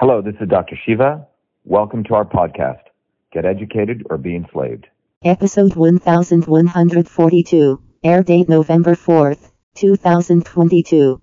Hello, this is Dr. Shiva. Welcome to our podcast, Get Educated or Be Enslaved. Episode 1142, air date November 4th, 2022.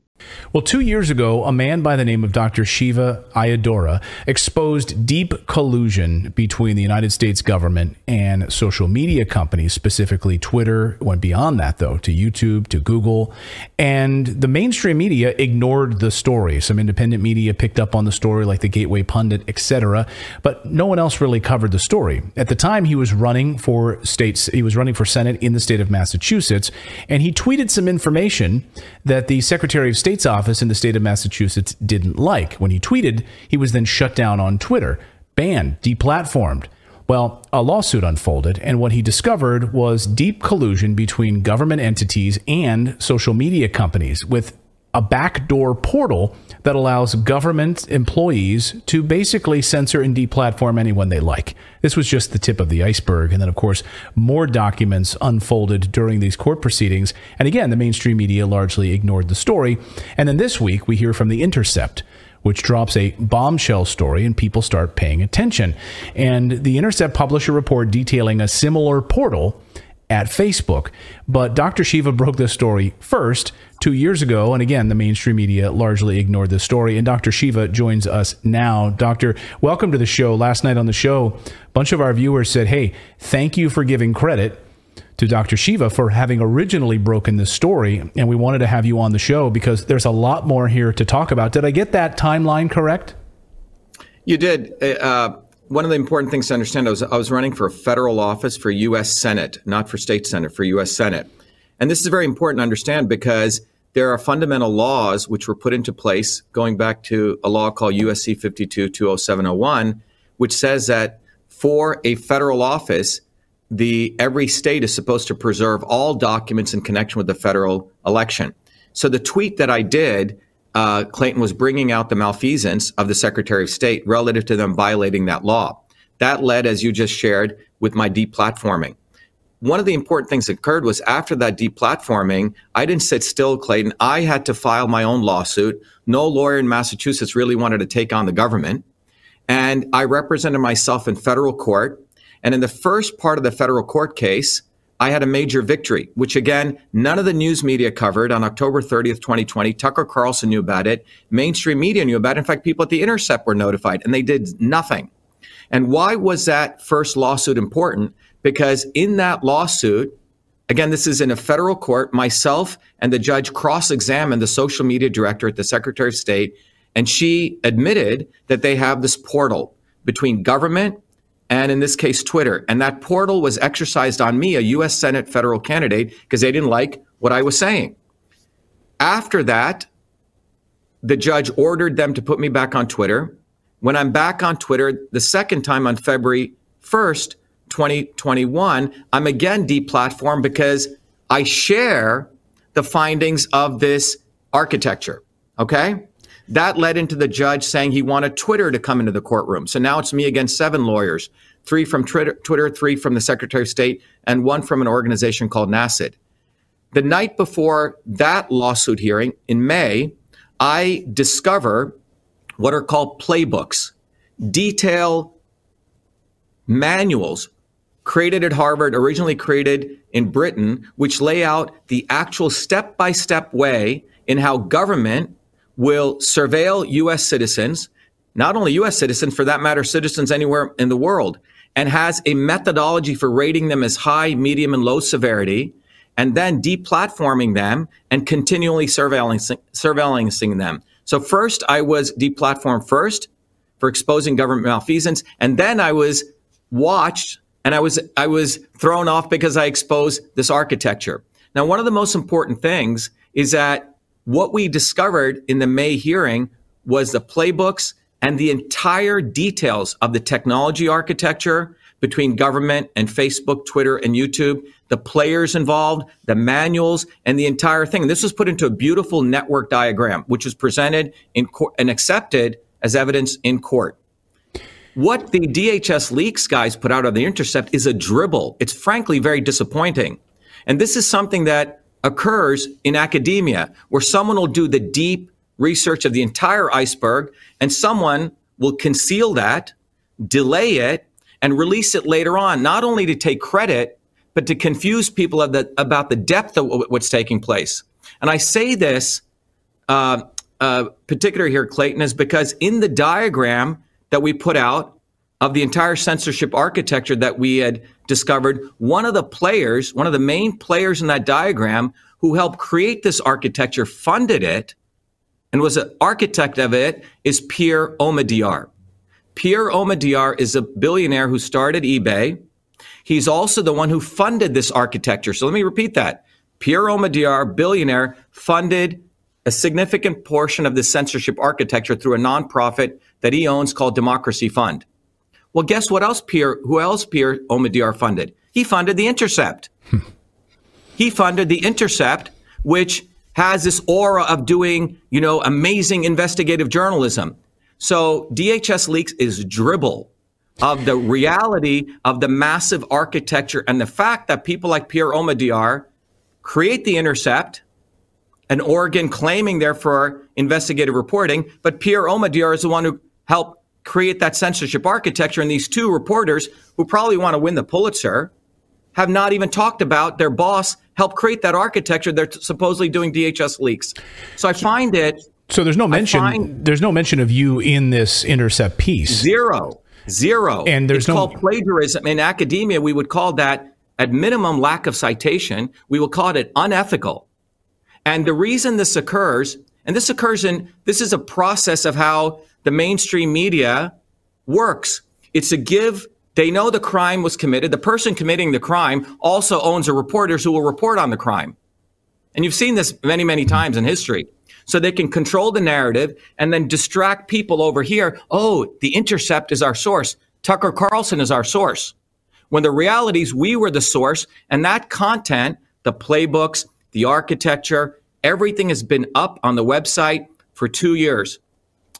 Well, 2 years ago, a man by the name of Dr. Shiva Ayyadurai exposed deep collusion between the United States government and social media companies, specifically Twitter. Went beyond that, though, to YouTube, to Google. And the mainstream media ignored the story. Some independent media picked up on the story, like the Gateway Pundit, etc. But no one else really covered the story. At the time, he was running for Senate in the state of Massachusetts, and he tweeted some information that the Secretary of State's office in the state of Massachusetts didn't like. When he tweeted, he was then shut down on Twitter, banned, deplatformed. Well, a lawsuit unfolded, and what he discovered was deep collusion between government entities and social media companies with a backdoor portal that allows government employees to basically censor and deplatform anyone they like. This was just the tip of the iceberg. And then, of course, more documents unfolded during these court proceedings. And again, the mainstream media largely ignored the story. And then this week, we hear from The Intercept, which drops a bombshell story, and people start paying attention. And The Intercept published a report detailing a similar portal at Facebook. But Dr. Shiva broke this story first 2 years ago. And again, the mainstream media largely ignored this story. And Dr. Shiva joins us now. Doctor, welcome to the show. Last night on the show, a bunch of our viewers said, hey, thank you for giving credit to Dr. Shiva for having originally broken this story. And we wanted to have you on the show because there's a lot more here to talk about. Did I get that timeline correct? You did. One of the important things to understand, I was running for a federal office for U.S. Senate, not for state Senate, for U.S. Senate. And this is very important to understand because there are fundamental laws which were put into place going back to a law called USC 52-20701, which says that for a federal office, every state is supposed to preserve all documents in connection with the federal election. So the tweet that I did, Clayton, was bringing out the malfeasance of the Secretary of State relative to them violating that law. That led, as you just shared, with my deplatforming. One of the important things that occurred was after that deplatforming, I didn't sit still, Clayton. I had to file my own lawsuit. No lawyer in Massachusetts really wanted to take on the government. And I represented myself in federal court. And in the first part of the federal court case, I had a major victory, which again, none of the news media covered. On October 30th, 2020, Tucker Carlson knew about it. Mainstream media knew about it. In fact, people at The Intercept were notified and they did nothing. And why was that first lawsuit important? Because in that lawsuit, again, this is in a federal court, myself and the judge cross-examined the social media director at the Secretary of State, and she admitted that they have this portal between government and in this case, Twitter. And that portal was exercised on me, a U.S. Senate federal candidate, because they didn't like what I was saying. After that, the judge ordered them to put me back on Twitter. When I'm back on Twitter the second time on February 1st, 2021, I'm again deplatformed because I share the findings of this architecture, okay? That led into the judge saying he wanted Twitter to come into the courtroom. So now it's me against seven lawyers, three from Twitter, three from the Secretary of State, and one from an organization called NASED. The night before that lawsuit hearing in May, I discover what are called playbooks, detailed manuals created at Harvard, originally created in Britain, which lay out the actual step-by-step way in how government will surveil U.S. citizens, not only U.S. citizens, for that matter, citizens anywhere in the world, and has a methodology for rating them as high, medium, and low severity, and then deplatforming them and continually surveilling them. So first, I was deplatformed first for exposing government malfeasance, and then I was watched and I was thrown off because I exposed this architecture. Now, one of the most important things is that what we discovered in the May hearing was the playbooks and the entire details of the technology architecture between government and Facebook, Twitter, and YouTube, the players involved, the manuals, and the entire thing. This was put into a beautiful network diagram, which was presented in court and accepted as evidence in court. What the DHS leaks guys put out on The Intercept is a dribble. It's frankly very disappointing. And this is something that occurs in academia, where someone will do the deep research of the entire iceberg and someone will conceal that, delay it, and release it later on, not only to take credit, but to confuse people about the depth of what's taking place. And I say this particular here, Clayton, is because in the diagram that we put out of the entire censorship architecture that we had discovered, one of the players, one of the main players in that diagram who helped create this architecture, funded it, and was an architect of it, is Pierre Omidyar. Pierre Omidyar is a billionaire who started eBay. He's also the one who funded this architecture. So let me repeat that. Pierre Omidyar, billionaire, funded a significant portion of the censorship architecture through a nonprofit that he owns called Democracy Fund. Well, guess what else Pierre Omidyar funded? He funded The Intercept. He funded The Intercept, which has this aura of doing, you know, amazing investigative journalism. So DHS Leaks is dribble of the reality of the massive architecture and the fact that people like Pierre Omidyar create The Intercept, an organ claiming there for investigative reporting, but Pierre Omidyar is the one who helped create that censorship architecture, and these two reporters who probably want to win the Pulitzer have not even talked about their boss helped create that architecture. They're supposedly doing DHS Leaks. So I find it... So there's no mention of you in this Intercept piece. Zero. And there's called plagiarism. In academia, we would call that, at minimum, lack of citation. We will call it unethical. And the reason this occurs, and this occurs in, this is a process of how the mainstream media works. It's a give. They know the crime was committed. The person committing the crime also owns the reporters who will report on the crime. And you've seen this many, many times in history. So they can control the narrative and then distract people over here. Oh, The Intercept is our source. Tucker Carlson is our source. When the reality is we were the source, and that content, the playbooks, the architecture, everything has been up on the website for 2 years.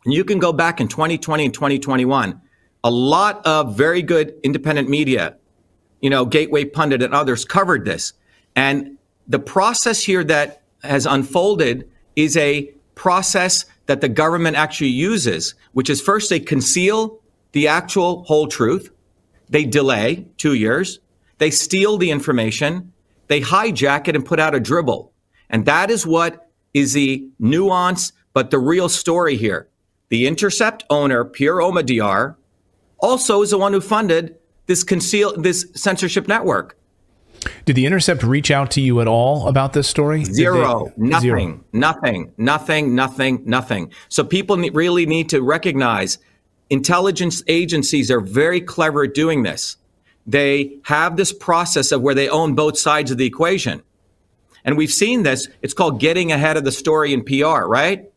And you can go back in 2020 and 2021. A lot of very good independent media, you know, Gateway Pundit and others covered this. And the process here that has unfolded is a process that the government actually uses, which is first they conceal the actual whole truth. They delay 2 years. They steal the information. They hijack it and put out a dribble. And that is what is the nuance, but the real story here. The Intercept owner, Pierre Omidyar, also is the one who funded this censorship network. Did The Intercept reach out to you at all about this story? Zero. Nothing. So people really need to recognize intelligence agencies are very clever at doing this. They have this process of where they own both sides of the equation. And we've seen this. It's called getting ahead of the story in PR, right?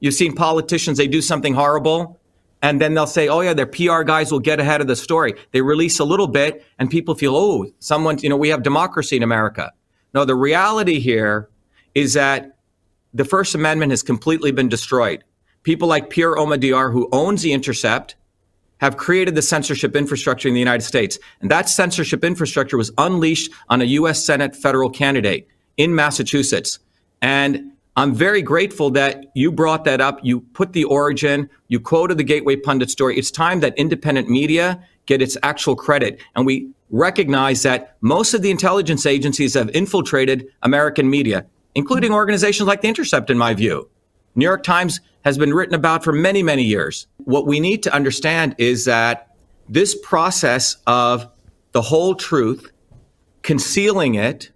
You've seen politicians, they do something horrible, and then they'll say, oh, yeah, their PR guys will get ahead of the story. They release a little bit, and people feel, oh, someone, you know, we have democracy in America. No, the reality here is that the First Amendment has completely been destroyed. People like Pierre Omidyar, who owns The Intercept, have created the censorship infrastructure in the United States. And that censorship infrastructure was unleashed on a U.S. Senate federal candidate in Massachusetts. And I'm very grateful that you brought that up. You put the origin, you quoted the Gateway Pundit story. It's time that independent media get its actual credit. And we recognize that most of the intelligence agencies have infiltrated American media, including organizations like The Intercept, in my view. New York Times has been written about for many, many years. What we need to understand is that this process of the whole truth, concealing it,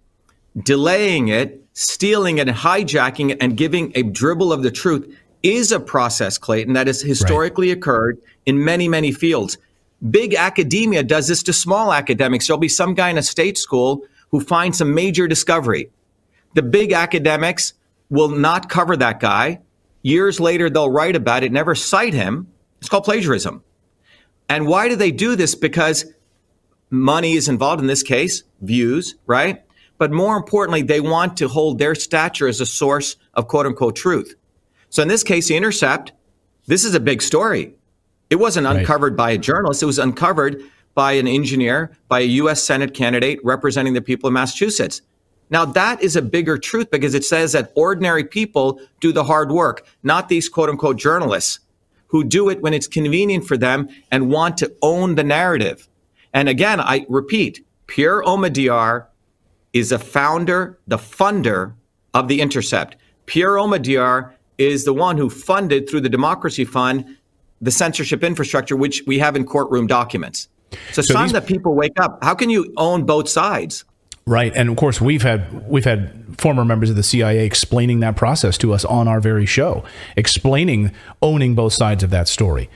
delaying it, stealing it and hijacking it and giving a dribble of the truth is a process, Clayton, that has historically occurred in many, many fields. Big academia does this to small academics. There'll be some guy in a state school who finds some major discovery. The big academics will not cover that guy. Years later, they'll write about it, never cite him. It's called plagiarism. And why do they do this? Because money is involved in this case, views, right? But more importantly, they want to hold their stature as a source of quote-unquote truth. So in this case, The Intercept, this is a big story. It wasn't uncovered by a journalist. It was uncovered by an engineer, by a U.S. Senate candidate representing the people of Massachusetts. Now, that is a bigger truth because it says that ordinary people do the hard work, not these quote-unquote journalists who do it when it's convenient for them and want to own the narrative. And again, I repeat, Pierre Omidyar is a founder, the funder of The Intercept. Pierre Omidyar is the one who funded through the Democracy Fund the censorship infrastructure, which we have in courtroom documents. So it's time that people wake up. How can you own both sides? Right. And of course, we've had former members of the CIA explaining that process to us on our very show, explaining owning both sides of that story.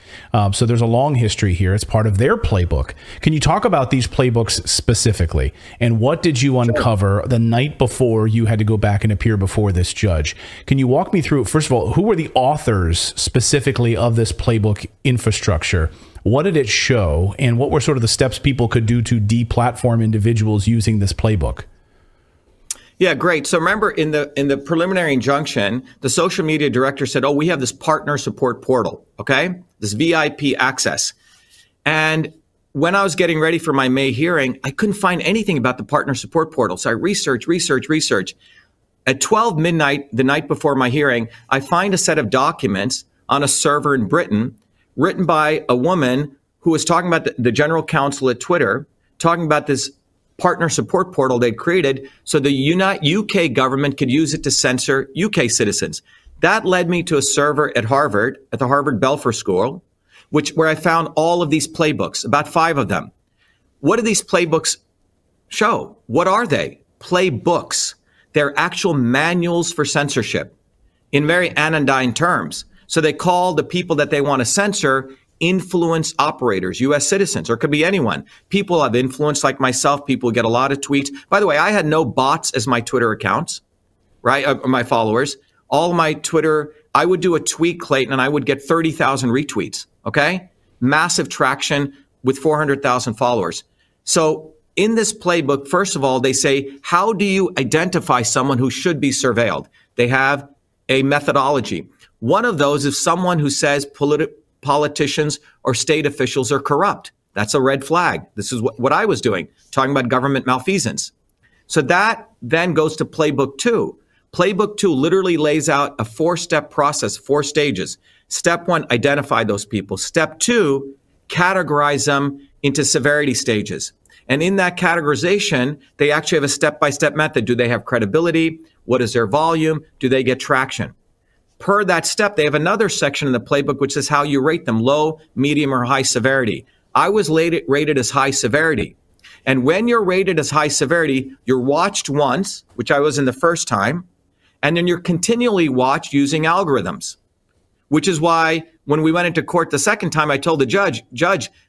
So there's a long history here. It's part of their playbook. Can you talk about these playbooks specifically? And what did you uncover the night before you had to go back and appear before this judge? Can you walk me through, first of all, who were the authors specifically of this playbook infrastructure? What did it show, and what were sort of the steps people could do to deplatform individuals using this playbook? Yeah, great. So remember, in the preliminary injunction, the social media director said, oh, we have this partner support portal, okay? This VIP access. And when I was getting ready for my May hearing, I couldn't find anything about the partner support portal. So I researched. At 12 midnight, the night before my hearing, I find a set of documents on a server in Britain written by a woman who was talking about the general counsel at Twitter, talking about this partner support portal they'd created so the UK government could use it to censor UK citizens. That led me to a server at Harvard, at the Harvard Belfer School, where I found all of these playbooks, about 5 of them. What do these playbooks show? What are they? Playbooks. They're actual manuals for censorship in very anodyne terms. So they call the people that they want to censor influence operators, U.S. citizens, or it could be anyone. People have influence like myself. People get a lot of tweets. By the way, I had no bots as my Twitter accounts, right, or my followers. All my Twitter, I would do a tweet, Clayton, and I would get 30,000 retweets, okay? Massive traction with 400,000 followers. So in this playbook, first of all, they say, how do you identify someone who should be surveilled? They have a methodology. One of those is someone who says politicians or state officials are corrupt. That's a red flag. This is what I was doing, talking about government malfeasance. So that then goes to Playbook 2. Playbook 2 literally lays out a 4-step process, 4 stages. Step 1, identify those people. Step 2, categorize them into severity stages. And in that categorization, they actually have a step-by-step method. Do they have credibility? What is their volume? Do they get traction? Per that step, they have another section in the playbook which says how you rate them, low, medium, or high severity. I was rated as high severity. And when you're rated as high severity, you're watched once, which I was in the first time, and then you're continually watched using algorithms, which is why when we went into court the second time, I told the judge,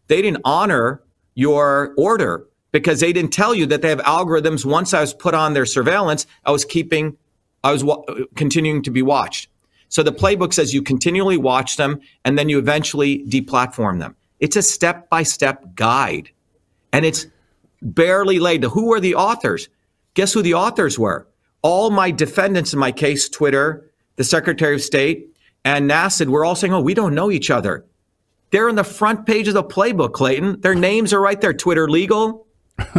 they didn't honor your order because they didn't tell you that they have algorithms. Once I was put on their surveillance, I was continuing to be watched. So the playbook says you continually watch them and then you eventually deplatform them. It's a step-by-step guide and it's barely laid to who are the authors. Guess who the authors were? All my defendants in my case, Twitter, the Secretary of State and NASED were all saying, oh, we don't know each other. They're on the front page of the playbook, Clayton. Their names are right there, Twitter legal,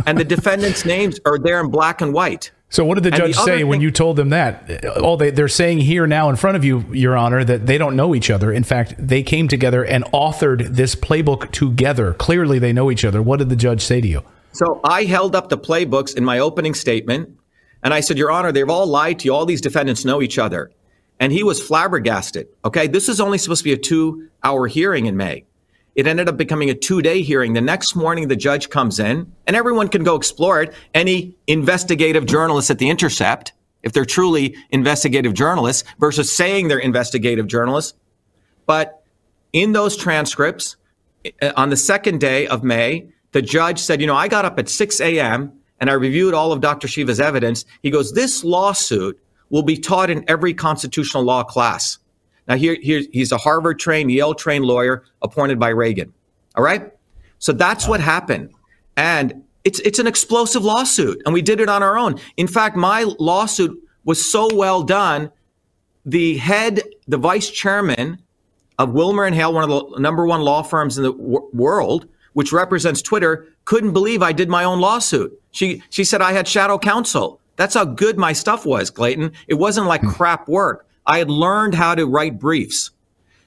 and the defendants' names are there in black and white. So what did the judge say when you told them that? Oh, they're saying here now in front of you, Your Honor, that they don't know each other. In fact, they came together and authored this playbook together. Clearly, they know each other. What did the judge say to you? So I held up the playbooks in my opening statement, and I said, Your Honor, they've all lied to you. All these defendants know each other. And he was flabbergasted. Okay, this is only supposed to be a 2-hour hearing in May. It ended up becoming a 2-day hearing. The next morning, the judge comes in, and everyone can go explore it. Any investigative journalist at The Intercept, if they're truly investigative journalists, versus saying they're investigative journalists. But in those transcripts, on the second day of May, the judge said, you know, I got up at 6 a.m., and I reviewed all of Dr. Shiva's evidence. He goes, this lawsuit will be taught in every constitutional law class. Now, here he's a Harvard-trained, Yale-trained lawyer appointed by Reagan, all right? So that's what happened. And it's an explosive lawsuit, and we did it on our own. In fact, my lawsuit was so well done, the vice chairman of Wilmer and Hale, one of the number 1 law firms in the world, which represents Twitter, couldn't believe I did my own lawsuit. She said I had shadow counsel. That's how good my stuff was, Clayton. It wasn't like crap work. I had learned how to write briefs.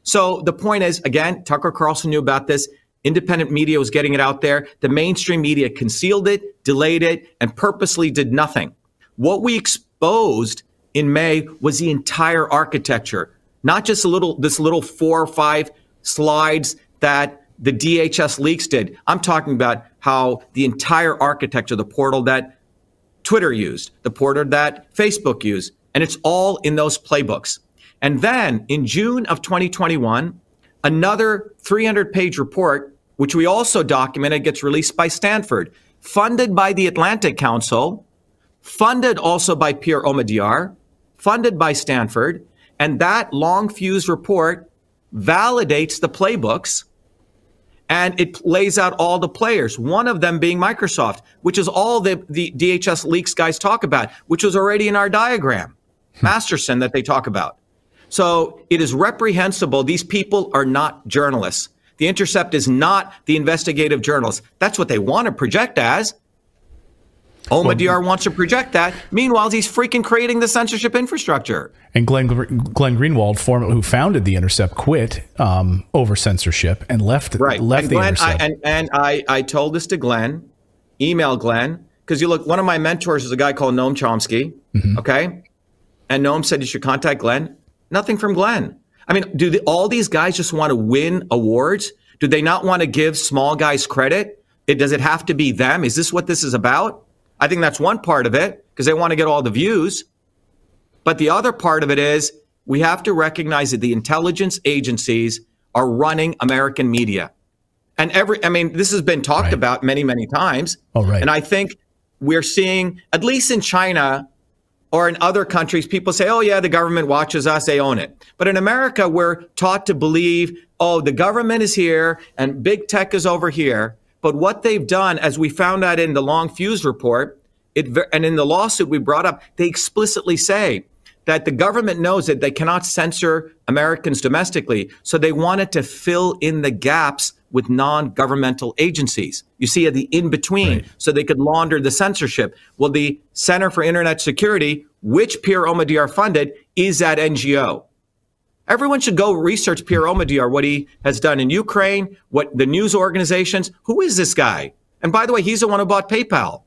So the point is, again, Tucker Carlson knew about this. Independent media was getting it out there. The mainstream media concealed it, delayed it, and purposely did nothing. What we exposed in May was the entire architecture, not just this little 4 or 5 slides that the DHS leaks did. I'm talking about how the entire architecture, the portal that Twitter used, the portal that Facebook used, and it's all in those playbooks. And then in June of 2021, another 300-page report, which we also documented, gets released by Stanford, funded by the Atlantic Council, funded also by Pierre Omidyar, funded by Stanford, and that long-fuse report validates the playbooks, and it lays out all the players, one of them being Microsoft, which is all the DHS leaks guys talk about, which was already in our diagram, Masterson, that they talk about. So it is reprehensible. These people are not journalists. The Intercept is not the investigative journalist. That's what they want to project as. Omidyar wants to project that. Meanwhile, he's freaking creating the censorship infrastructure. And Glenn Greenwald, who founded The Intercept, quit over censorship and left The Intercept. I told this to Glenn, emailed Glenn, because you look, one of my mentors is a guy called Noam Chomsky, okay? And Noam said you should contact Glenn. Nothing from Glenn. I mean, do all these guys just want to win awards? Do they not want to give small guys credit? Does it have to be them? Is this what this is about? I think that's one part of it, because they want to get all the views. But the other part of it is we have to recognize that the intelligence agencies are running American media. And this has been talked about many, many times. And I think we're seeing, at least in China or in other countries, people say, oh, yeah, the government watches us, they own it. But in America, we're taught to believe, oh, the government is here and big tech is over here. But what they've done, as we found out in the Long Fuse report, and in the lawsuit we brought up, they explicitly say that the government knows that they cannot censor Americans domestically, so they wanted to fill in the gaps with non-governmental agencies. You see the in-between, so they could launder the censorship. Well, the Center for Internet Security, which Pierre Omidyar funded, is that NGO. Everyone should go research Pierre Omidyar, what he has done in Ukraine, what the news organizations. Who is this guy? And by the way, he's the one who bought PayPal.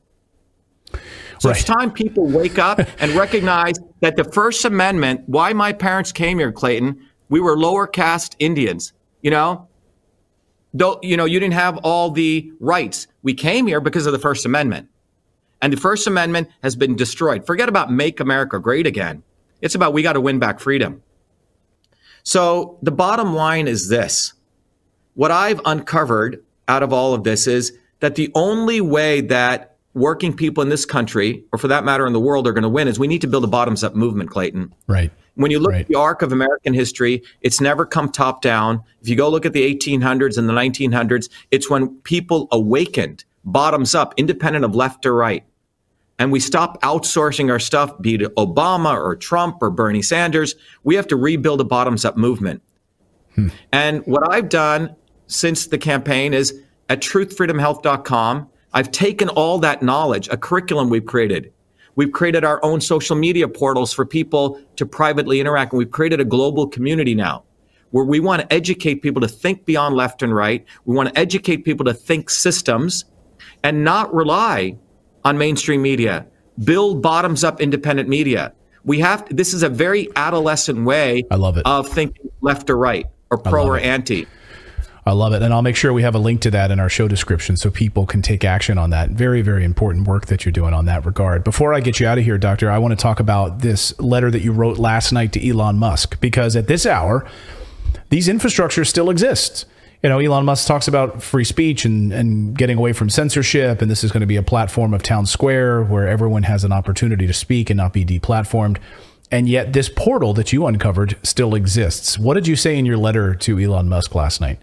So it's time people wake up and recognize that the First Amendment, why my parents came here, Clayton, we were lower caste Indians. You didn't have all the rights. We came here because of the First Amendment. And the First Amendment has been destroyed. Forget about Make America Great Again. It's about we got to win back freedom. So the bottom line is this. What I've uncovered out of all of this is that the only way that working people in this country, or for that matter in the world, are going to win is we need to build a bottoms-up movement, Clayton. When you look at the arc of American history, it's never come top-down. If you go look at the 1800s and the 1900s, it's when people awakened, bottoms-up, independent of left or right. And we stop outsourcing our stuff, be it Obama or Trump or Bernie Sanders. We have to rebuild a bottoms-up movement. And what I've done since the campaign is at truthfreedomhealth.com, I've taken all that knowledge, a curriculum we've created. We've created our own social media portals for people to privately interact. And we've created a global community now where we want to educate people to think beyond left and right. We want to educate people to think systems and not rely on mainstream media. Build bottoms-up independent media. This is a very adolescent way of thinking left or right or pro or anti. I love it. And I'll make sure we have a link to that in our show description so people can take action on that. Very, very important work that you're doing on that regard. Before I get you out of here, Doctor, I want to talk about this letter that you wrote last night to Elon Musk, because at this hour, these infrastructures still exist. Elon Musk talks about free speech and getting away from censorship, and this is going to be a platform of town square where everyone has an opportunity to speak and not be deplatformed. And yet this portal that you uncovered still exists. What did you say in your letter to Elon Musk last night?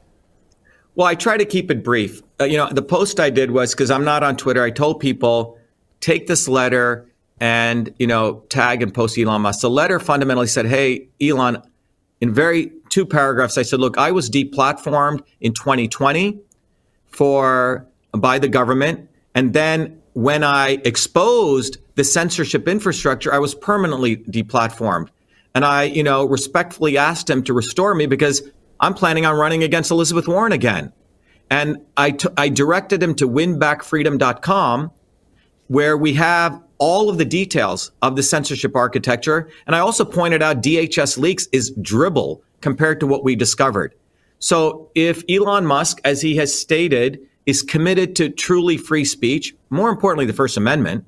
Well, I try to keep it brief. The post I did was, because I'm not on Twitter, I told people, take this letter and, tag and post Elon Musk. The letter fundamentally said, hey, Elon, in two paragraphs, I said, look, I was deplatformed in 2020 by the government. And then when I exposed the censorship infrastructure, I was permanently deplatformed. And I, respectfully asked him to restore me because I'm planning on running against Elizabeth Warren again. And I directed him to winbackfreedom.com, where we have all of the details of the censorship architecture. And I also pointed out DHS leaks is dribble compared to what we discovered. So if Elon Musk, as he has stated, is committed to truly free speech, more importantly, the First Amendment,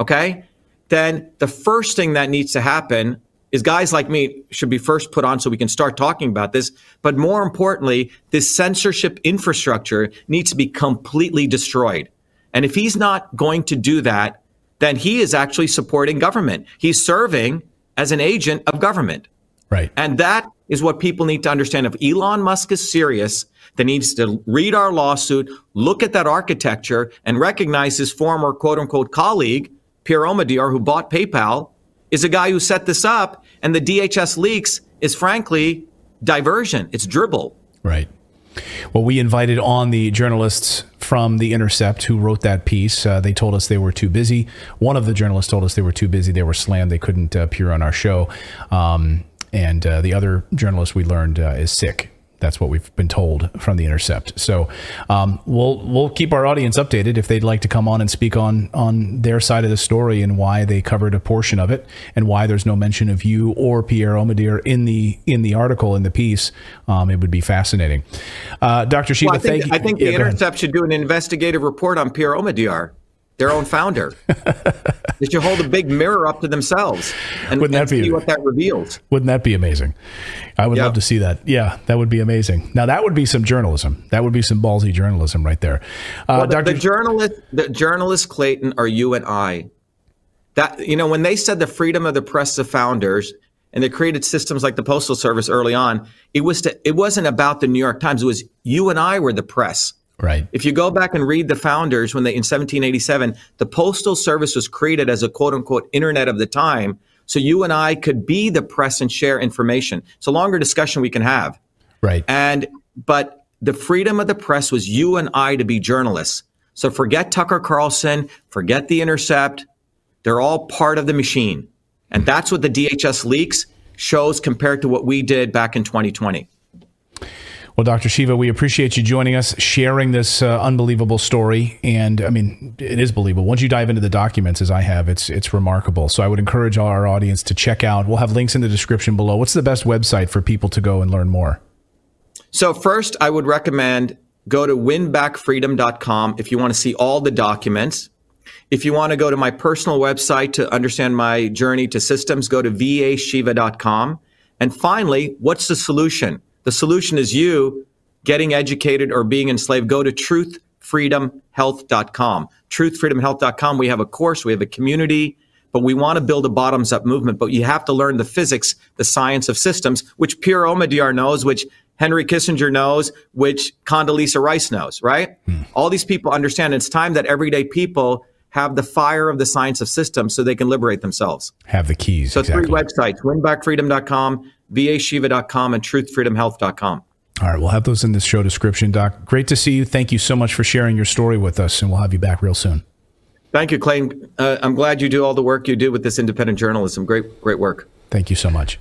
okay, then the first thing that needs to happen is guys like me should be first put on so we can start talking about this. But more importantly, this censorship infrastructure needs to be completely destroyed. And if he's not going to do that, then he is actually supporting government. He's serving as an agent of government. Right. And that is what people need to understand. If Elon Musk is serious, then he needs to read our lawsuit, look at that architecture, and recognize his former quote-unquote colleague, Pierre Omidyar, who bought PayPal, is a guy who set this up, and the DHS leaks is frankly diversion. It's dribble. Right. Well, we invited on the journalists from The Intercept who wrote that piece. They told us they were too busy. One of the journalists told us they were too busy. They were slammed. They couldn't appear on our show. And the other journalist, we learned, is sick. That's what we've been told from The Intercept. So we'll keep our audience updated if they'd like to come on and speak on their side of the story and why they covered a portion of it and why there's no mention of you or Pierre Omidyar in the article, in the piece. It would be fascinating. Dr. Shiva, well, I think The Intercept should do an investigative report on Pierre Omidyar, their own founder. They should hold a big mirror up to themselves and see what that reveals. Wouldn't that be amazing? I would love to see that. Yeah, that would be amazing. Now, that would be some journalism. That would be some ballsy journalism right there. Well, the journalist Clayton are you and I. That, you know, when they said the freedom of the press of founders and they created systems like the Postal Service early on, it wasn't about the New York Times. It was you and I were the press. Right. If you go back and read the founders, when they, in 1787, the Postal Service was created as a quote unquote internet of the time. So you and I could be the press and share information. It's a longer discussion we can have. Right. But the freedom of the press was you and I to be journalists. So forget Tucker Carlson, forget The Intercept. They're all part of the machine. And that's what the DHS leaks shows compared to what we did back in 2020. Well, Dr. Shiva, we appreciate you joining us, sharing this unbelievable story. And I mean, it is believable. Once you dive into the documents, as I have, it's remarkable. So I would encourage our audience to check out. We'll have links in the description below. What's the best website for people to go and learn more? So first, I would recommend go to winbackfreedom.com if you want to see all the documents. If you want to go to my personal website to understand my journey to systems, go to vashiva.com. And finally, what's the solution? The solution is you getting educated or being enslaved. Go to truthfreedomhealth.com. Truthfreedomhealth.com. We have a course, we have a community, but we want to build a bottoms-up movement. But you have to learn the physics, the science of systems, which Pierre Omidyar knows, which Henry Kissinger knows, which Condoleezza Rice knows, right? Hmm. All these people understand. It's time that everyday people have the fire of the science of systems so they can liberate themselves. Have the keys. So exactly. Three websites, winbackfreedom.com, vashiva.com, and truthfreedomhealth.com. All right, we'll have those in the show description, Doc. Great to see you. Thank you so much for sharing your story with us, and we'll have you back real soon. Thank you, Clayton. I'm glad you do all the work you do with this independent journalism. Great work. Thank you so much.